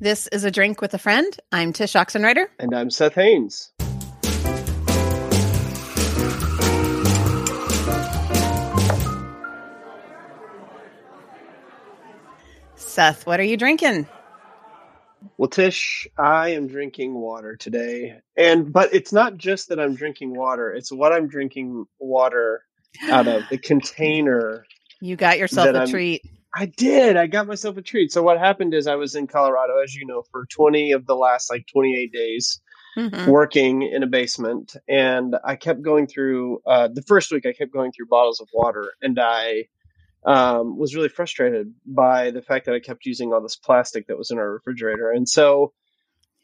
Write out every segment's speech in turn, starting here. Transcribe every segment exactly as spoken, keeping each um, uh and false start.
This is A Drink with a Friend. I'm Tsh Oxenreider. And I'm Seth Haines. Seth, what are you drinking? Well, Tish, I am drinking water today. And but it's not just that I'm drinking water. It's what I'm drinking water out of, the container. You got yourself a I'm, treat. I did. I got myself a treat. So what happened is I was in Colorado, as you know, for twenty of the last like twenty-eight days, mm-hmm. working in a basement. And I kept going through uh, the first week I kept going through bottles of water. And I um, was really frustrated by the fact that I kept using all this plastic that was in our refrigerator. And so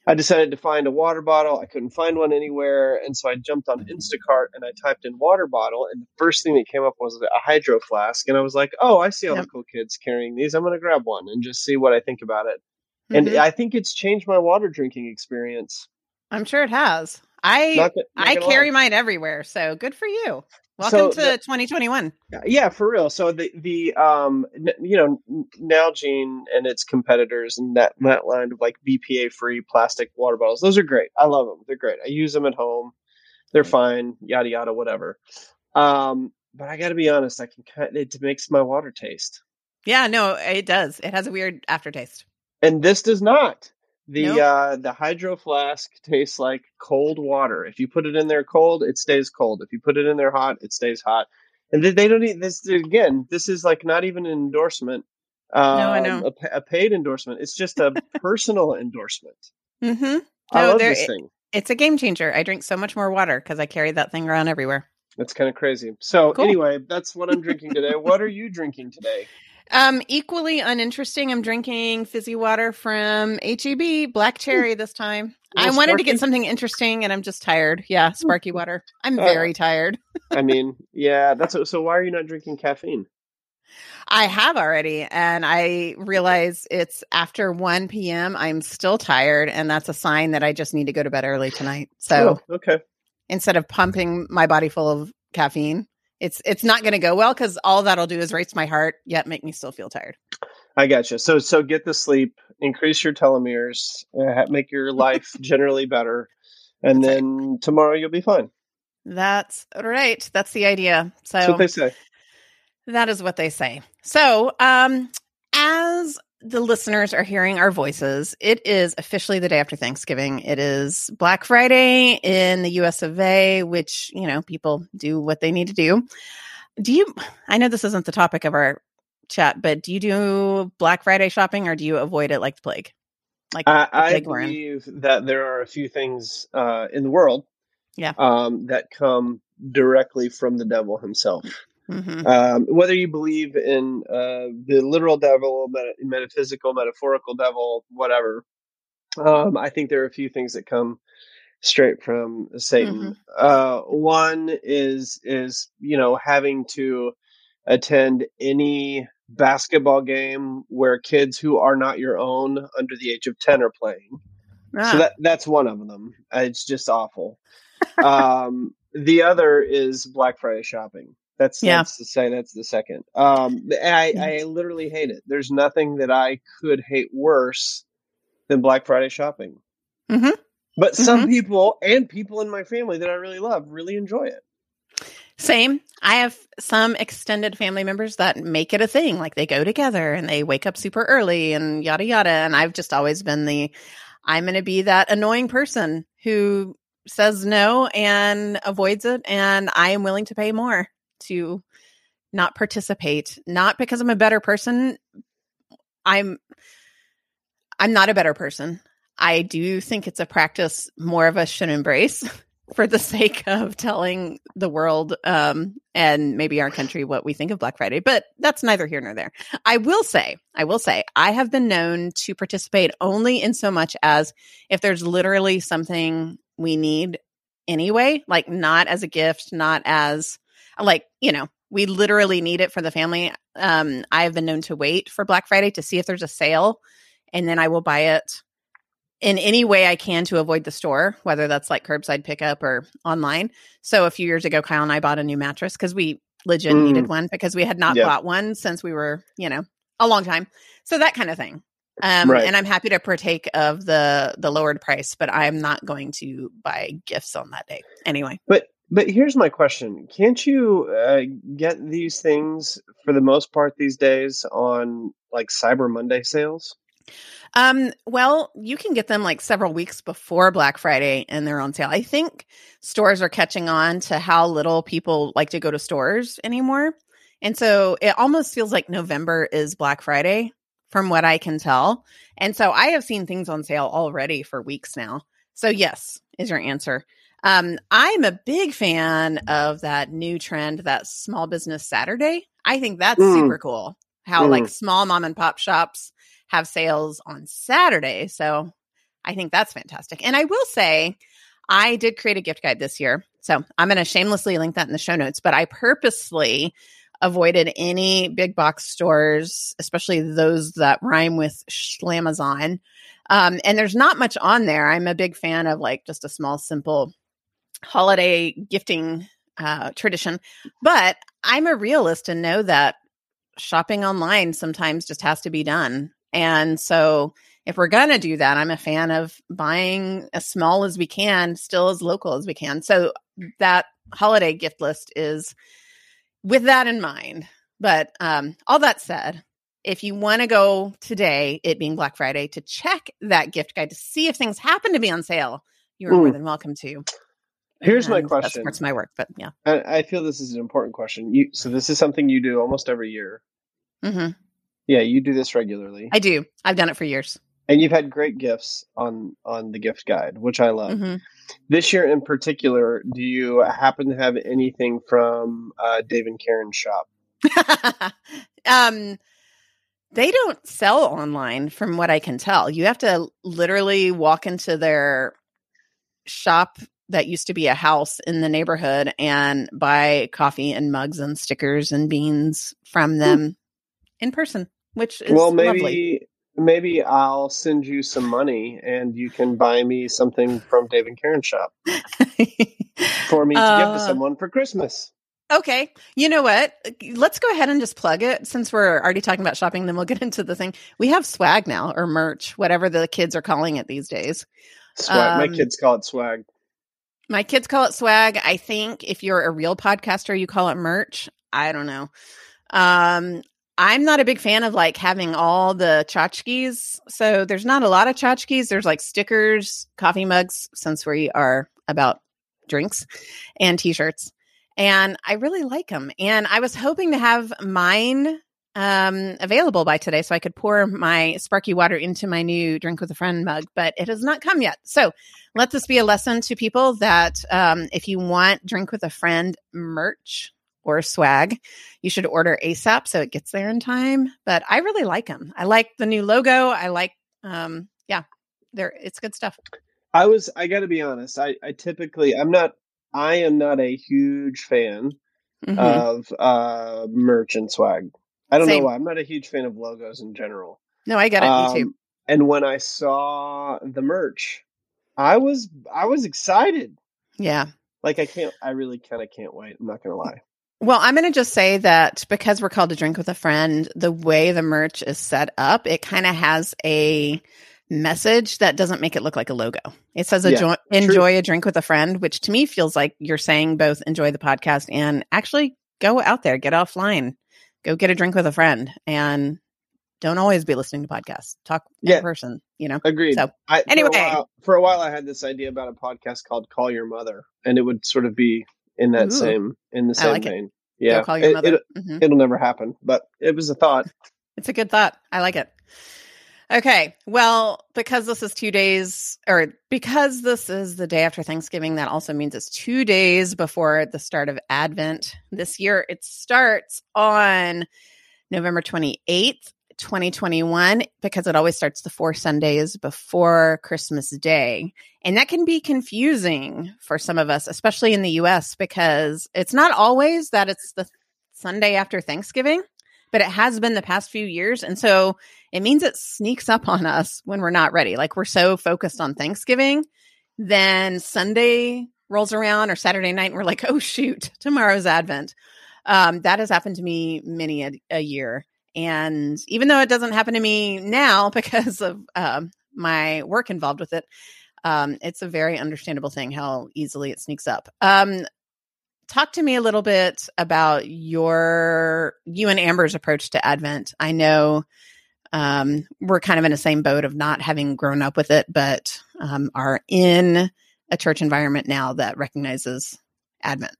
I decided to find a water bottle. I couldn't find one anywhere. And so I jumped on Instacart and I typed in water bottle. And the first thing that came up was a Hydro Flask. And I was like, oh, I see all yep. the cool kids carrying these. I'm going to grab one and just see what I think about it. Mm-hmm. And I think it's changed my water drinking experience. I'm sure it has. I not, not I carry mine everywhere. So good for you. Welcome so to the, twenty twenty-one. Yeah, for real. So the, the um, n- you know, Nalgene and its competitors and that, that line of like B P A-free plastic water bottles, those are great. I love them. They're great. I use them at home. They're fine. Yada, yada, whatever. Um, but I got to be honest, I can kind of, it makes my water taste. Yeah, no, it does. It has a weird aftertaste. And this does not. The nope. uh, the Hydro Flask tastes like cold water. If you put it in there cold, it stays cold. If you put it in there hot, it stays hot. And they, they don't eat this again. This is like not even an endorsement. Um, no, I know. A, a paid endorsement. It's just a personal endorsement. Mm-hmm. No, I love this thing. It, it's a game changer. I drink so much more water because I carry that thing around everywhere. That's kind of crazy. So cool. Anyway, that's what I'm drinking today. What are you drinking today? Um, equally uninteresting. I'm drinking fizzy water from H E B, black cherry this time. I wanted sparky? to get something interesting and I'm just tired. Yeah. Sparky water. I'm uh, very tired. I mean, yeah, that's so why are you not drinking caffeine? I have already. And I realize it's after one p.m. I'm still tired. And that's a sign that I just need to go to bed early tonight. So oh, okay. Instead of pumping my body full of caffeine, It's it's not going to go well because all that'll do is race my heart, yet make me still feel tired. I gotcha. So so get the sleep, increase your telomeres, uh, make your life generally better, and That's then right. tomorrow you'll be fine. That's right. That's the idea. So That's what they say. That is what they say. So um, as the listeners are hearing our voices, it is officially the day after Thanksgiving. It is Black Friday in the U S of A, which, you know, people do what they need to do. Do you, I know this isn't the topic of our chat, but do you do Black Friday shopping or do you avoid it like the plague? Like I, the plague I believe that there are a few things uh, in the world yeah. um, that come directly from the devil himself. Mm-hmm. Um, whether you believe in uh, the literal devil, meta- metaphysical, metaphorical devil, whatever, um, I think there are a few things that come straight from Satan. Mm-hmm. Uh, one is is you know having to attend any basketball game where kids who are not your own under the age of ten are playing. Ah. So that that's one of them. It's just awful. um, the other is Black Friday shopping. That's, yeah. that's to say that's the second. Um, I, I literally hate it. There's nothing that I could hate worse than Black Friday shopping. Mm-hmm. But mm-hmm. some people and people in my family that I really love really enjoy it. Same. I have some extended family members that make it a thing. Like they go together and they wake up super early and yada, yada. And I've just always been the, I'm going to be that annoying person who says no and avoids it. And I am willing to pay more to not participate, not because I'm a better person. I'm, I'm not a better person. I do think it's a practice more of us should embrace for the sake of telling the world um, and maybe our country what we think of Black Friday, but that's neither here nor there. I will say, I will say, I have been known to participate only in so much as if there's literally something we need anyway, like not as a gift, not as Like, you know, we literally need it for the family. Um, I have been known to wait for Black Friday to see if there's a sale, and then I will buy it in any way I can to avoid the store, whether that's like curbside pickup or online. So a few years ago, Kyle and I bought a new mattress because we legit mm. needed one because we had not yep. bought one since we were, you know, a long time. So that kind of thing. Um, right. And I'm happy to partake of the the lowered price, but I'm not going to buy gifts on that day anyway. But but here's my question. Can't you uh, get these things for the most part these days on like Cyber Monday sales? Um, well, you can get them like several weeks before Black Friday and they're on sale. I think stores are catching on to how little people like to go to stores anymore. And so it almost feels like November is Black Friday from what I can tell. And so I have seen things on sale already for weeks now. So yes, is your answer. Um, I'm a big fan of that new trend, that small business Saturday. I think that's mm. super cool. How mm. like small mom and pop shops have sales on Saturday. So I think that's fantastic. And I will say I did create a gift guide this year. So I'm going to shamelessly link that in the show notes, but I purposely avoided any big box stores, especially those that rhyme with Shlamazon. Um, and there's not much on there. I'm a big fan of like just a small, simple holiday gifting uh, tradition, but I'm a realist and know that shopping online sometimes just has to be done. And so if we're going to do that, I'm a fan of buying as small as we can, still as local as we can. So that holiday gift list is with that in mind. But um, all that said, if you want to go today, it being Black Friday, to check that gift guide to see if things happen to be on sale, you're mm. more than welcome to. Here's and my question. That's my work, but yeah. I, I feel this is an important question. You, so this is something you do almost every year. Mm-hmm. Yeah, you do this regularly. I do. I've done it for years. And you've had great gifts on, on the gift guide, which I love. Mm-hmm. This year in particular, do you happen to have anything from uh, Dave and Karen's shop? um, they don't sell online from what I can tell. You have to literally walk into their shop that used to be a house in the neighborhood and buy coffee and mugs and stickers and beans from them mm. in person, which is well, maybe, lovely. Maybe I'll send you some money and you can buy me something from Dave and Karen's shop for me to uh, give to someone for Christmas. Okay. You know what? Let's go ahead and just plug it. Since we're already talking about shopping, then we'll get into the thing. We have swag now, or merch, whatever the kids are calling it these days. Swag. Um, My kids call it swag. My kids call it swag. I think if you're a real podcaster, you call it merch. I don't know. Um, I'm not a big fan of like having all the tchotchkes. So there's not a lot of tchotchkes. There's like stickers, coffee mugs, since we are about drinks, and t-shirts. And I really like them. And I was hoping to have mine um, available by today so I could pour my sparky water into my new Drink with a Friend mug, but it has not come yet. So let this be a lesson to people that um, if you want Drink with a Friend merch or swag, you should order ASAP so it gets there in time. But I really like them. I like the new logo. I like, um, yeah, they're, it's good stuff. I was, I gotta be honest. I, I typically, I'm not, I am not a huge fan mm-hmm. of uh, merch and swag. I don't Same. know why. I'm not a huge fan of logos in general. No, I get it. Um, Me too. And when I saw the merch, I was, I was excited. Yeah. Like I can't, I really kind of can't wait. I'm not going to lie. Well, I'm going to just say that because we're called a Drink with a Friend, the way the merch is set up, it kind of has a message that doesn't make it look like a logo. It says, yeah, jo- enjoy a drink with a friend, which to me feels like you're saying both enjoy the podcast and actually go out there, get offline, go get a drink with a friend, and don't always be listening to podcasts. Talk yeah. in person, you know? Agreed. So I, anyway. For a, while, for a while, I had this idea about a podcast called Call Your Mother, and it would sort of be in that Ooh. same in the same like vein. It. Yeah. Go call your mother. It, it, mm-hmm. It'll never happen, but it was a thought. It's a good thought. I like it. Okay. Well, because this is two days or because this is the day after Thanksgiving, that also means it's two days before the start of Advent. This year it starts on November twenty-eighth, twenty twenty-one, because it always starts the four Sundays before Christmas Day. And that can be confusing for some of us, especially in the U S, because it's not always that it's the Sunday after Thanksgiving, but it has been the past few years. And so it means it sneaks up on us when we're not ready. Like we're so focused on Thanksgiving, then Sunday rolls around or Saturday night and we're like, oh shoot, tomorrow's Advent. Um, that has happened to me many a, a year. And even though it doesn't happen to me now because of um, my work involved with it, um, it's a very understandable thing how easily it sneaks up. Um, talk to me a little bit about your, you and Amber's approach to Advent. I know um, we're kind of in the same boat of not having grown up with it, but um, are in a church environment now that recognizes Advent.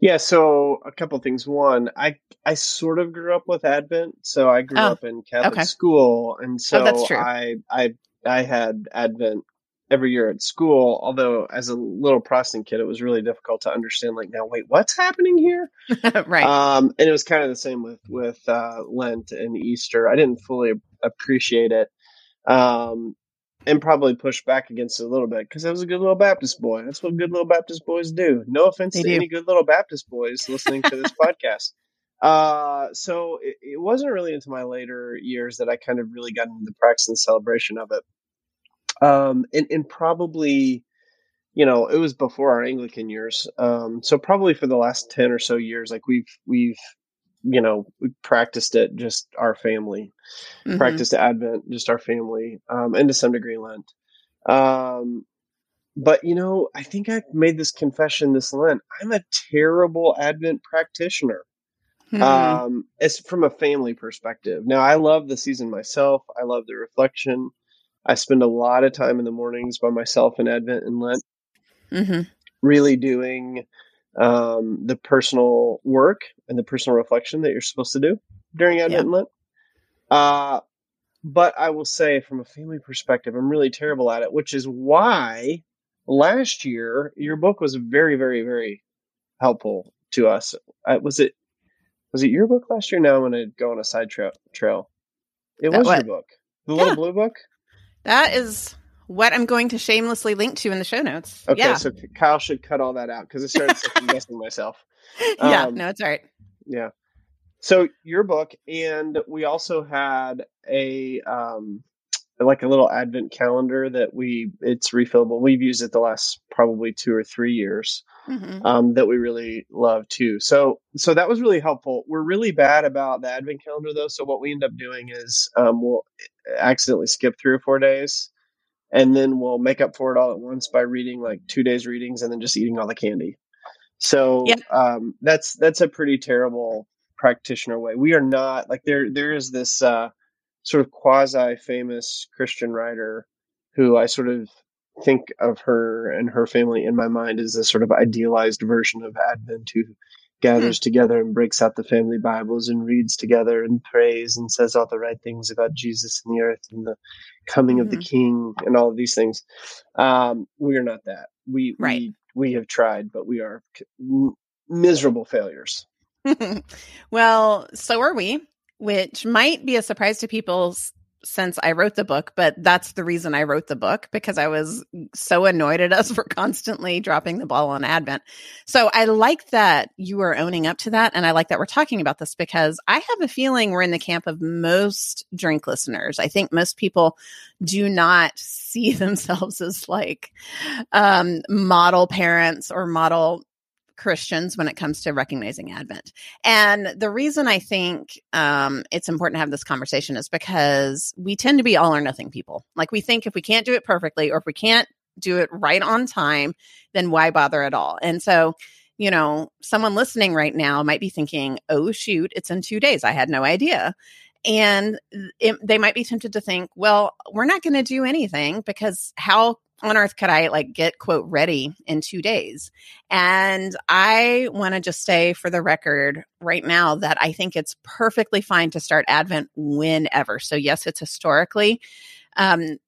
Yeah, so a couple things. One, I I sort of grew up with Advent, so I grew oh, up in Catholic okay. school, and so oh, that's true. I I I had Advent every year at school. Although as a little Protestant kid, it was really difficult to understand. Like, now wait, what's happening here? Right. Um, and it was kind of the same with with uh, Lent and Easter. I didn't fully appreciate it, um, and probably pushed back against it a little bit because I was a good little Baptist boy. That's what good little Baptist boys do. No offense they to do. any good little Baptist boys listening to this podcast. Uh, so it, it wasn't really into my later years that I kind of really got into the practice and celebration of it. Um, and, and probably, you know, it was before our Anglican years. Um, so probably for the last ten or so years, like we've, we've, you know, we practiced it, just our family mm-hmm. practiced Advent, just our family, um, and to some degree Lent. Um, But, you know, I think I made this confession this Lent. I'm a terrible Advent practitioner. Mm-hmm. Um, it's from a family perspective. Now, I love the season myself. I love the reflection. I spend a lot of time in the mornings by myself in Advent and Lent, mm-hmm. really doing um, the personal work and the personal reflection that you're supposed to do during Advent yeah. and Lent. Uh, but I will say from a family perspective, I'm really terrible at it, which is why last year your book was very, very, very helpful to us. I, was it? Was it your book last year? Now I'm going to go on a side tra- trail. It that was what? your book. The yeah. Little Blue Book? That is what I'm going to shamelessly link to in the show notes. Okay, yeah. So Kyle should cut all that out because I started second guessing myself. Um, yeah, no, it's all right. Yeah. So your book, and we also had a um, like a little Advent calendar that we, it's refillable. We've used it the last probably two or three years. Mm-hmm. Um, that we really love too. So, so that was really helpful. We're really bad about the Advent calendar though. So what we end up doing is, um, we'll accidentally skip three or four days and then we'll make up for it all at once by reading like two days readings and then just eating all the candy. So, yeah. um, that's, that's a pretty terrible practitioner way. We are not like there, there is this, uh, sort of quasi famous Christian writer who I sort of think of her and her family in my mind as a sort of idealized version of Advent who gathers mm-hmm. together and breaks out the family Bibles and reads together and prays and says all the right things about Jesus and the earth and the coming mm-hmm. of the King and all of these things. Um, we are not that. We, right. we, we have tried, but we are m- miserable failures. Well, so are we, which might be a surprise to people since I wrote the book, but that's the reason I wrote the book, because I was so annoyed at us for constantly dropping the ball on Advent. So I like that you are owning up to that. And I like that we're talking about this because I have a feeling we're in the camp of most drink listeners. I think most people do not see themselves as like um, model parents or model Christians when it comes to recognizing Advent. And the reason I think um, it's important to have this conversation is because we tend to be all or nothing people. Like we think if we can't do it perfectly or if we can't do it right on time, then why bother at all? And so, you know, someone listening right now might be thinking, oh, shoot, it's in two days. I had no idea. And it, they might be tempted to think, well, we're not going to do anything because how on earth could I like get quote ready in two days? And I want to just say for the record right now that I think it's perfectly fine to start Advent whenever. So yes, it's historically um,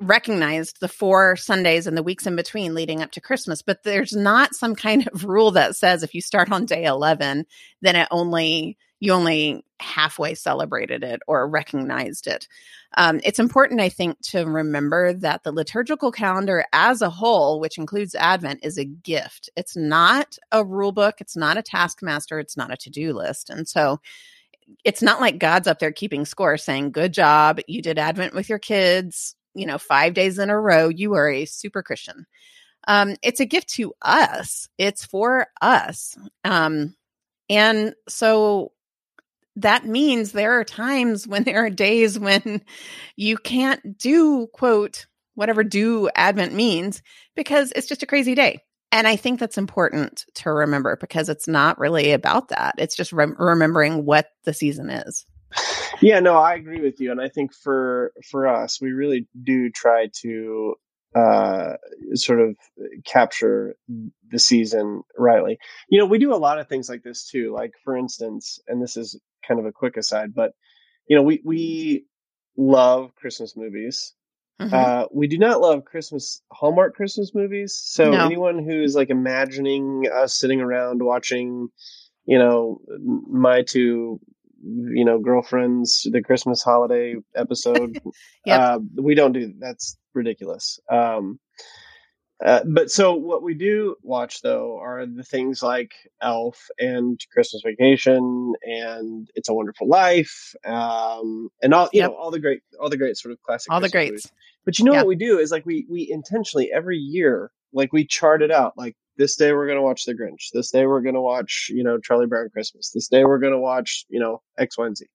recognized the four Sundays and the weeks in between leading up to Christmas, but there's not some kind of rule that says if you start on day eleven, then it only, you only halfway celebrated it or recognized it. Um, it's important, I think, to remember that the liturgical calendar as a whole, which includes Advent, is a gift. It's not a rule book. It's not a taskmaster. It's not a to-do list. And so it's not like God's up there keeping score saying, good job, you did Advent with your kids, you know, five days in a row, you are a super Christian. Um, it's a gift to us. It's for us. Um, and so that means there are times when there are days when you can't do, quote, whatever do Advent means, because it's just a crazy day. And I think that's important to remember, because it's not really about that. It's just re- remembering what the season is. Yeah, no, I agree with you. And I think for for us, we really do try to uh, sort of capture the season rightly. You know, we do a lot of things like this, too. Like, for instance, and this is kind of a quick aside, but, you know, we, we love Christmas movies. Mm-hmm. Uh, we do not love Christmas, Hallmark Christmas movies. So no. Anyone who is like imagining us sitting around watching, you know, my two, you know, girlfriends, the Christmas holiday episode, yep. uh, we don't do, that's ridiculous. Um, uh, but so what we do watch though, are the things like Elf and Christmas Vacation and It's a Wonderful Life. Um, and all, you yep. know, all the great, all the great sort of classic, all Christmas the greats. Movies. But you know yeah. what we do is like we we intentionally every year, like we chart it out. Like this day we're going to watch The Grinch. This day we're going to watch, you know, Charlie Brown Christmas. This day we're going to watch, you know, X, Y, and Z.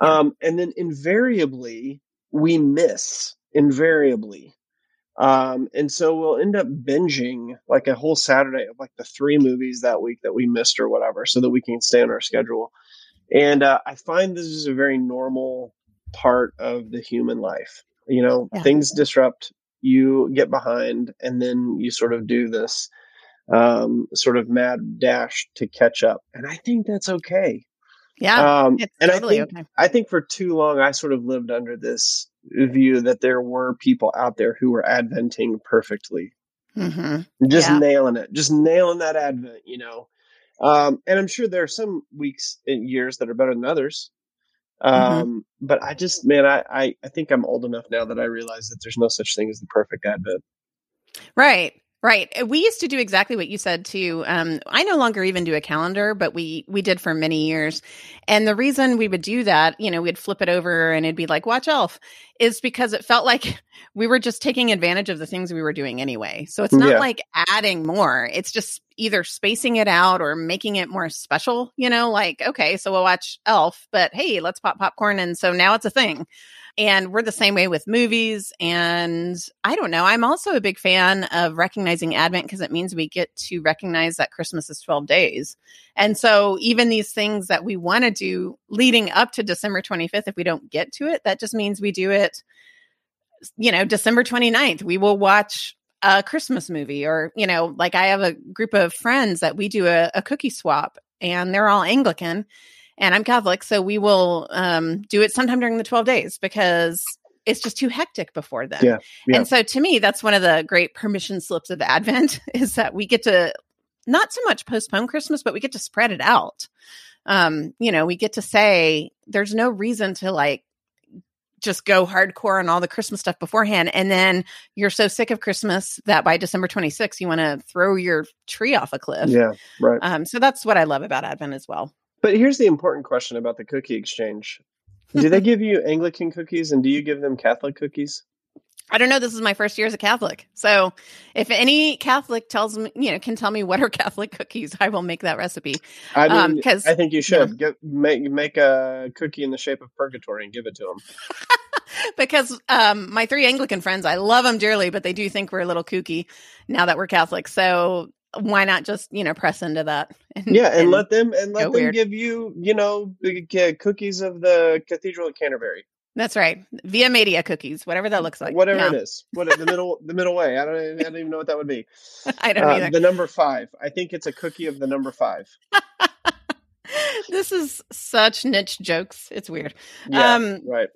Um, and then invariably we miss, invariably. Um, and so we'll end up binging like a whole Saturday of like the three movies that week that we missed or whatever, so that we can stay on our schedule. And uh, I find this is a very normal part of the human life. You know, yeah. things disrupt, you get behind, and then you sort of do this um, sort of mad dash to catch up. And I think that's okay. Yeah. Um, it's and totally I think, okay. I think for too long, I sort of lived under this view that there were people out there who were Adventing perfectly, mm-hmm. just yeah. nailing it, just nailing that Advent, you know. Um, and I'm sure there are some weeks and years that are better than others. Um, mm-hmm. but I just, man, I, I, I think I'm old enough now that I realize that there's no such thing as the perfect Advent. Right. Right. We used to do exactly what you said too. Um, I no longer even do a calendar, but we, we did for many years. And the reason we would do that, you know, we'd flip it over and it'd be like, watch Elf, is because it felt like we were just taking advantage of the things we were doing anyway. So it's not yeah. like adding more, it's just either spacing it out or making it more special, you know, like, okay, so we'll watch Elf, but hey, let's pop popcorn. And so now it's a thing. And we're the same way with movies. And I don't know, I'm also a big fan of recognizing Advent, because it means we get to recognize that Christmas is twelve days. And so even these things that we want to do leading up to December twenty-fifth, if we don't get to it, that just means we do it, you know, December twenty-ninth, we will watch a Christmas movie. Or, you know, like I have a group of friends that we do a, a cookie swap, and they're all Anglican and I'm Catholic. So we will um, do it sometime during the twelve days, because it's just too hectic before then. Yeah, yeah. And so to me, that's one of the great permission slips of Advent, is that we get to not so much postpone Christmas, but we get to spread it out. Um, you know, we get to say there's no reason to like just go hardcore on all the Christmas stuff beforehand. And then you're so sick of Christmas that by December twenty-sixth, you want to throw your tree off a cliff. Yeah, right. Um, so that's what I love about Advent as well. But here's the important question about the cookie exchange. Do they give you Anglican cookies, and do you give them Catholic cookies? I don't know. This is my first year as a Catholic. So if any Catholic tells me, you know, can tell me what are Catholic cookies, I will make that recipe. I mean, um, I think you should yeah. Get, make, make a cookie in the shape of purgatory and give it to them. Because um, my three Anglican friends, I love them dearly, but they do think we're a little kooky now that we're Catholic. So why not just, you know, press into that? And, yeah. And, and let them, and let them weird. give you, you know, cookies of the Cathedral at Canterbury. That's right. Via Media cookies, whatever that looks like. Whatever no. it is. What the middle the middle way. I don't I don't even know what that would be. I don't uh, either. The number five. I think it's a cookie of the number five. This is such niche jokes. It's weird. Yeah, um right.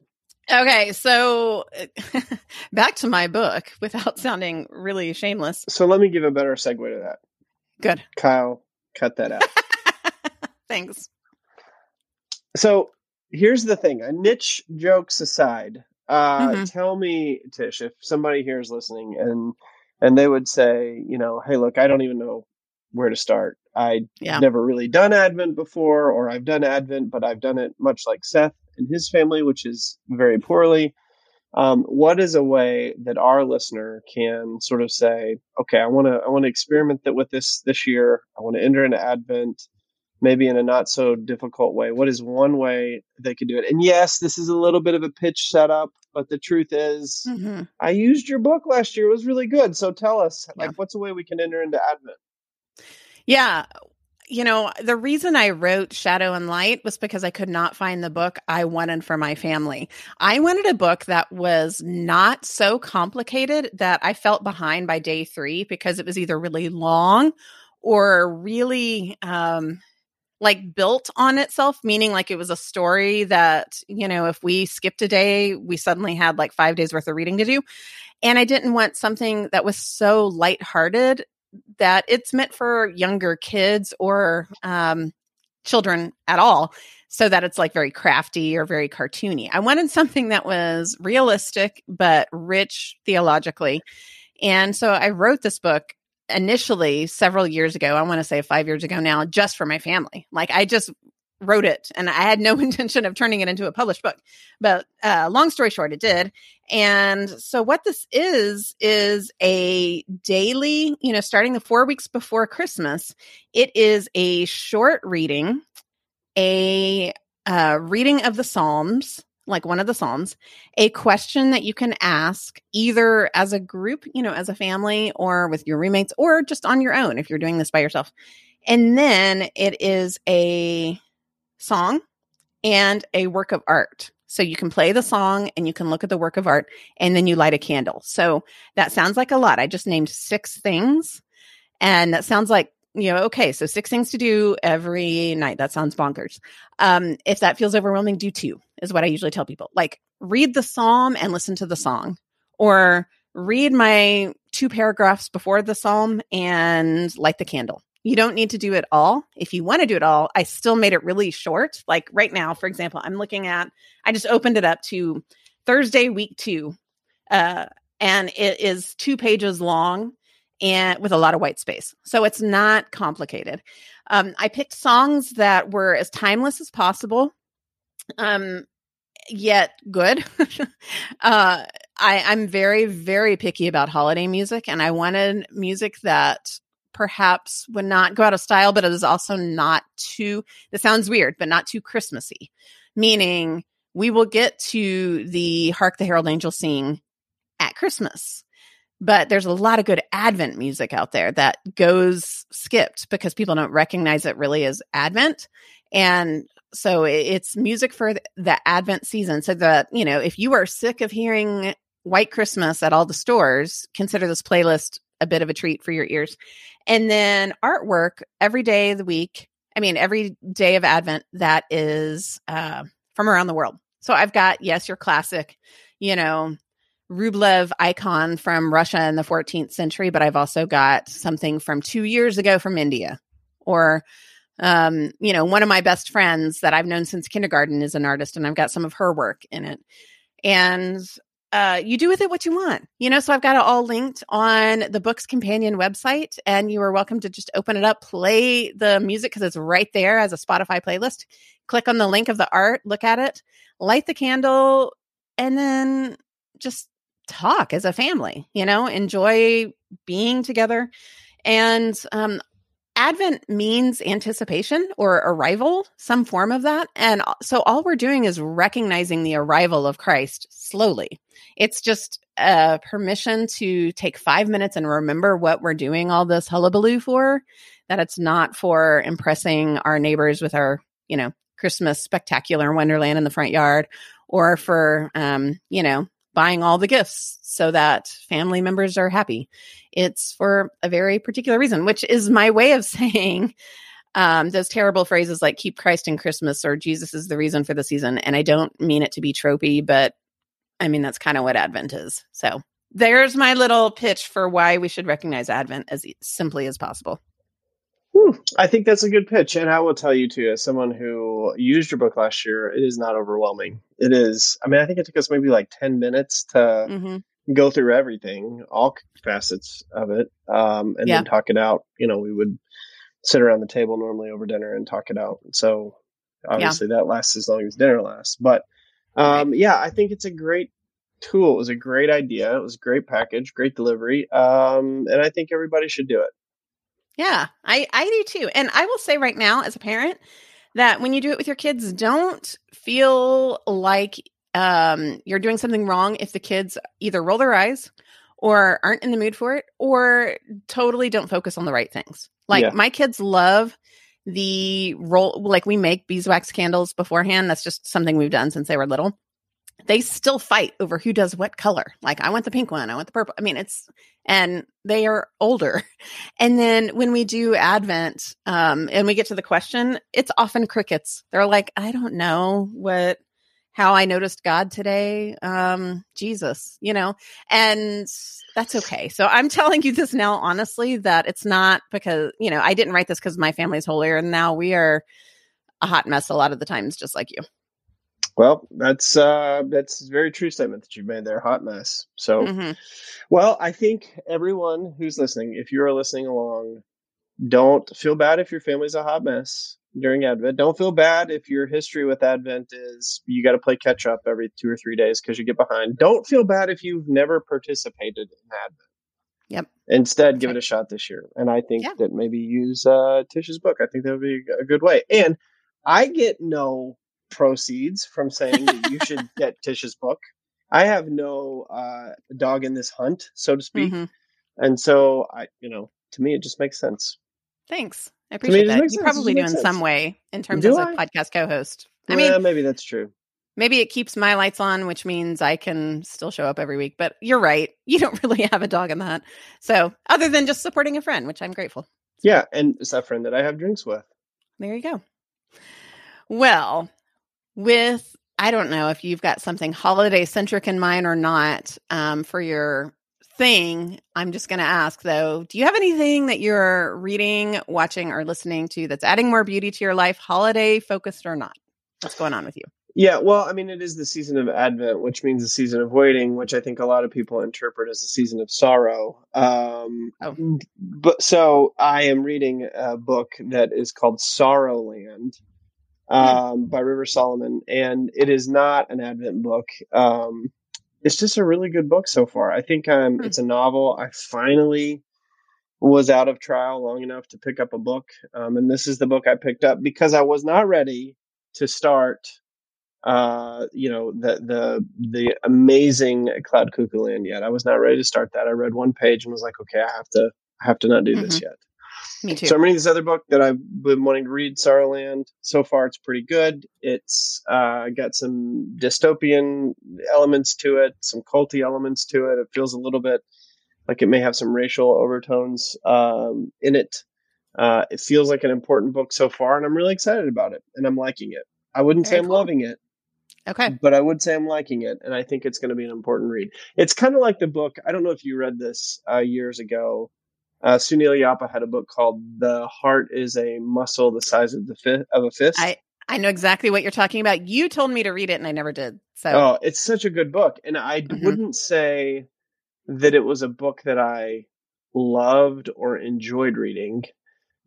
Okay, so back to my book without sounding really shameless. So let me give a better segue to that. Good. Kyle, cut that out. Thanks. So here's the thing, niche jokes aside, uh, mm-hmm. tell me, Tish, if somebody here is listening and and they would say, you know, hey, look, I don't even know where to start. I've yeah. never really done Advent before, or I've done Advent, but I've done it much like Seth and his family, which is very poorly. Um, what is a way that our listener can sort of say, okay, I want to I want to experiment that with this this year. I want to enter into Advent. maybe in a not so difficult way? What is one way they could do it? And yes, this is a little bit of a pitch setup, but the truth is, mm-hmm. I used your book last year. It was really good. So tell us, yeah. like, what's a way we can enter into Advent? Yeah. You know, the reason I wrote Shadow and Light was because I could not find the book I wanted for my family. I wanted a book that was not so complicated that I felt behind by day three because it was either really long or really um, like built on itself, meaning like it was a story that, you know, if we skipped a day, we suddenly had like five days worth of reading to do. And I didn't want something that was so lighthearted that it's meant for younger kids or um, children at all, so that it's like very crafty or very cartoony. I wanted something that was realistic, but rich theologically. And so I wrote this book initially several years ago. I want to say five years ago now, just for my family. Like I just wrote it and I had no intention of turning it into a published book, but uh, long story short, it did. And so what this is, is a daily, you know, starting the four weeks before Christmas, it is a short reading, a uh, reading of the Psalms, like one of the Psalms, a question that you can ask either as a group, you know, as a family or with your roommates or just on your own, if you're doing this by yourself. And then it is a song and a work of art. So you can play the song and you can look at the work of art and then you light a candle. So that sounds like a lot. I just named six things and that sounds like, you know, okay, so six things to do every night. That sounds bonkers. Um, if that feels overwhelming, do two is what I usually tell people. Like read the psalm and listen to the song, or read my two paragraphs before the psalm and light the candle. You don't need to do it all. If you want to do it all, I still made it really short. Like right now, for example, I'm looking at, I just opened it up to Thursday, week two, uh, and it is two pages long and with a lot of white space. So it's not complicated. Um, I picked songs that were as timeless as possible, um, yet good. uh, I, I'm very, very picky about holiday music, and I wanted music that perhaps would not go out of style, but it is also not too, this sounds weird, but not too Christmassy. Meaning we will get to the Hark the Herald Angels Sing at Christmas, but there's a lot of good Advent music out there that goes skipped because people don't recognize it really as Advent. And so it's music for the Advent season. So that, you know, if you are sick of hearing White Christmas at all the stores, consider this playlist a bit of a treat for your ears. And then artwork every day of the week. I mean, every day of Advent that is uh, from around the world. So I've got, yes, your classic, you know, Rublev icon from Russia in the fourteenth century, but I've also got something from two years ago from India, or, um, you know, one of my best friends that I've known since kindergarten is an artist, and I've got some of her work in it. And Uh, you do with it what you want, you know, so I've got it all linked on the Books Companion website, and you are welcome to just open it up, play the music because it's right there as a Spotify playlist. Click on the link of the art, look at it, light the candle, and then just talk as a family, you know, enjoy being together. And um, Advent means anticipation or arrival, some form of that. And so all we're doing is recognizing the arrival of Christ slowly. It's just a permission to take five minutes and remember what we're doing all this hullabaloo for, that it's not for impressing our neighbors with our, you know, Christmas spectacular wonderland in the front yard, or for, um, you know, buying all the gifts so that family members are happy. It's for a very particular reason, which is my way of saying Um, those terrible phrases like keep Christ in Christmas or Jesus is the reason for the season. And I don't mean it to be tropey, but I mean, that's kind of what Advent is. So there's my little pitch for why we should recognize Advent as simply as possible. Whew. I think that's a good pitch. And I will tell you too, as someone who used your book last year, it is not overwhelming. It is. I mean, I think it took us maybe like ten minutes to mm-hmm. go through everything, all facets of it. Um, and yeah. then talk it out. You know, we would sit around the table normally over dinner and talk it out. So obviously yeah. that lasts as long as dinner lasts. But um, right. yeah, I think it's a great tool. It was a great idea. It was a great package, great delivery. Um, and I think everybody should do it. Yeah, I, I do too. And I will say right now as a parent that when you do it with your kids, don't feel like um, you're doing something wrong if the kids either roll their eyes or aren't in the mood for it or totally don't focus on the right things. Like yeah. my kids love the roll, like we make beeswax candles beforehand. That's just something we've done since they were little. They still fight over who does what color. Like, I want the pink one. I want the purple. I mean, it's, and they are older. And then when we do Advent um, and we get to the question, it's often crickets. They're like, I don't know what, how I noticed God today. Um, Jesus, you know, and that's okay. So I'm telling you this now, honestly, that it's not because, you know, I didn't write this because my family's holier. And now we are a hot mess a lot of the times, just like you. Well, that's uh, that's a very true statement that you've made there, hot mess. So, mm-hmm. well, I think everyone who's listening, if you're listening along, don't feel bad if your family's a hot mess during Advent. Don't feel bad if your history with Advent is you got to play catch up every two or three days because you get behind. Don't feel bad if you've never participated in Advent. Yep. Instead, okay. give it a shot this year. And I think yeah. that maybe use uh, Tish's book. I think that would be a good way. And I get no proceeds from saying that you should get Tish's book. I have no uh dog in this hunt, so to speak. Mm-hmm. And so I, you know, to me, it just makes sense. Thanks. I appreciate that. You sense. probably do in sense. some way in terms do of I? a podcast co-host. I well, mean, maybe that's true. Maybe it keeps my lights on, which means I can still show up every week, but you're right. You don't really have a dog in the hunt. So other than just supporting a friend, which I'm grateful. Yeah. And it's that friend that I have drinks with. There you go. Well, with, I don't know if you've got something holiday centric in mind or not um, for your thing. I'm just going to ask though, do you have anything that you're reading, watching, or listening to that's adding more beauty to your life, holiday focused or not? What's going on with you? Yeah, well, I mean, it is the season of Advent, which means the season of waiting, which I think a lot of people interpret as a season of sorrow. Um, oh. But so I am reading a book that is called Sorrowland. Um, by Rivers Solomon, and it is not an Advent book. Um, it's just a really good book so far. I think um, it's a novel. I finally was out of trial long enough to pick up a book, um, and this is the book I picked up because I was not ready to start. Uh, you know the the the amazing Cloud Cuckoo Land yet. I was not ready to start that. I read one page and was like, okay, I have to I have to not do mm-hmm. this yet. Me too. So I'm reading this other book that I've been wanting to read, Sorrowland. So far, it's pretty good. It's uh, got some dystopian elements to it, some culty elements to it. It feels a little bit like it may have some racial overtones um, in it. Uh, it feels like an important book so far, and I'm really excited about it, and I'm liking it. I wouldn't Very say I'm cool. loving it. Okay. But I would say I'm liking it, and I think it's going to be an important read. It's kind of like the book, I don't know if you read this uh, years ago, Uh, Sunil Yapa had a book called The Heart is a Muscle the Size of the fi- of a Fist. I, I know exactly what you're talking about. You told me to read it and I never did. So Oh, it's such a good book. And I mm-hmm. wouldn't say that it was a book that I loved or enjoyed reading,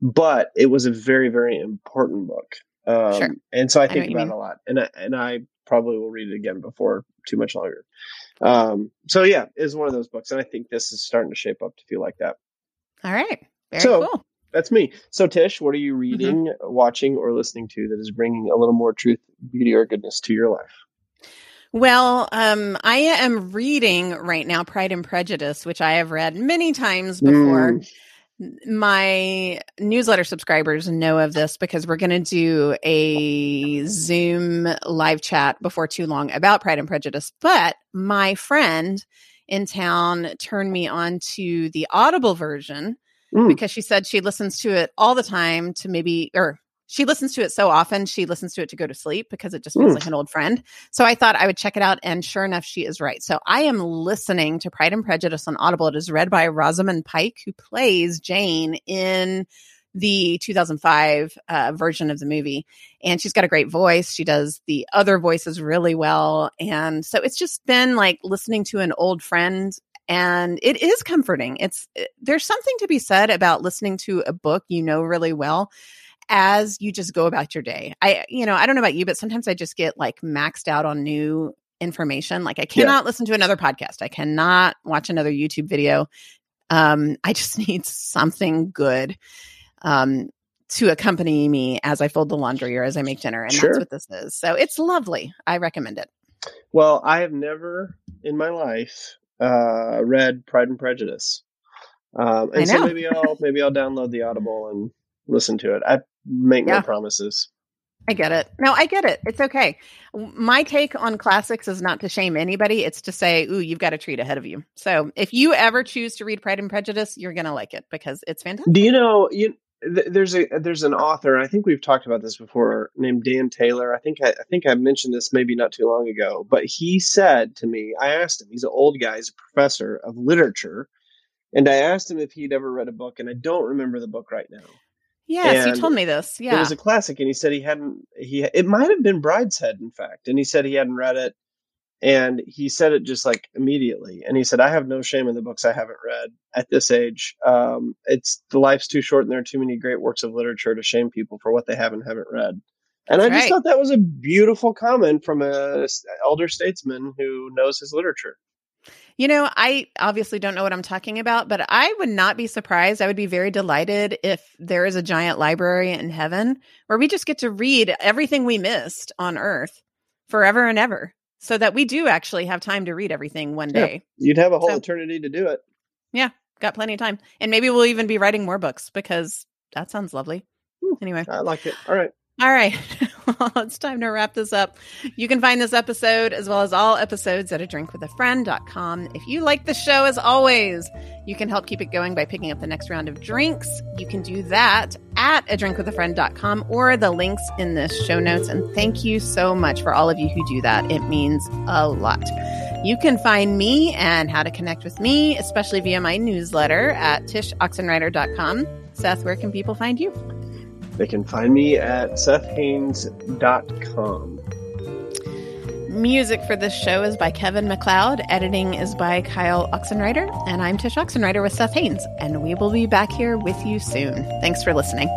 but it was a very, very important book. Um, sure. And so I think I about it a lot. And I, and I probably will read it again before too much longer. Um, so yeah, it's one of those books. And I think this is starting to shape up to feel like that. All right. Very so, cool. That's me. So, Tish, what are you reading, mm-hmm. watching, or listening to that is bringing a little more truth, beauty, or goodness to your life? Well, um, I am reading right now Pride and Prejudice, which I have read many times before. Mm. My newsletter subscribers know of this because we're going to do a Zoom live chat before too long about Pride and Prejudice. But my friend in town turned me on to the Audible version mm. because she said she listens to it all the time to maybe, or she listens to it so often, she listens to it to go to sleep because it just feels mm. like an old friend. So I thought I would check it out. And sure enough, she is right. So I am listening to Pride and Prejudice on Audible. It is read by Rosamund Pike, who plays Jane in the two thousand five uh, version of the movie. And she's got a great voice. She does the other voices really well. And so it's just been like listening to an old friend, and it is comforting. It's it, there's something to be said about listening to a book you know really well as you just go about your day. I, you know, I don't know about you, but sometimes I just get like maxed out on new information. Like I cannot yeah. listen to another podcast. I cannot watch another YouTube video. Um, I just need something good um, to accompany me as I fold the laundry or as I make dinner. And sure. That's what this is. So it's lovely. I recommend it. Well, I have never in my life uh, read Pride and Prejudice. Um, and so maybe I'll, maybe I'll download the Audible and listen to it. I make yeah. no promises. I get it. No, I get it. It's okay. My take on classics is not to shame anybody. It's to say, ooh, you've got a treat ahead of you. So if you ever choose to read Pride and Prejudice, you're going to like it because it's fantastic. Do you know, you, th- there's a, there's an author, and I think we've talked about this before, named Dan Taylor. I think, I, I think I mentioned this maybe not too long ago, but he said to me, I asked him, he's an old guy, he's a professor of literature. And I asked him if he'd ever read a book, and I don't remember the book right now. Yes, and you told me this. Yeah, it was a classic, and he said he hadn't. He it might have been Brideshead, in fact, and he said he hadn't read it, and he said it just like immediately. And he said, "I have no shame in the books I haven't read at this age. Um, it's the life's too short, and there are too many great works of literature to shame people for what they have and haven't read." And That's I just right. thought that was a beautiful comment from a elder statesman who knows his literature. You know, I obviously don't know what I'm talking about, but I would not be surprised. I would be very delighted if there is a giant library in heaven where we just get to read everything we missed on earth forever and ever so that we do actually have time to read everything one day. Yeah, you'd have a whole so, eternity to do it. Yeah, got plenty of time. And maybe we'll even be writing more books because that sounds lovely. Ooh, anyway, I like it. All right. All right. Well, it's time to wrap this up. You can find this episode as well as all episodes at a drink with a friend dot com. If you like the show, as always, you can help keep it going by picking up the next round of drinks. You can do that at a drink with a friend dot com or the links in the show notes. And thank you so much for all of you who do that. It means a lot. You can find me and how to connect with me, especially via my newsletter at tish oxenreider dot com. Seth, where can people find you? They can find me at seth haines dot com. Music for this show is by Kevin McLeod. Editing is by Kyle Oxenreider. And I'm Tsh Oxenreider with Seth Haines. And we will be back here with you soon. Thanks for listening.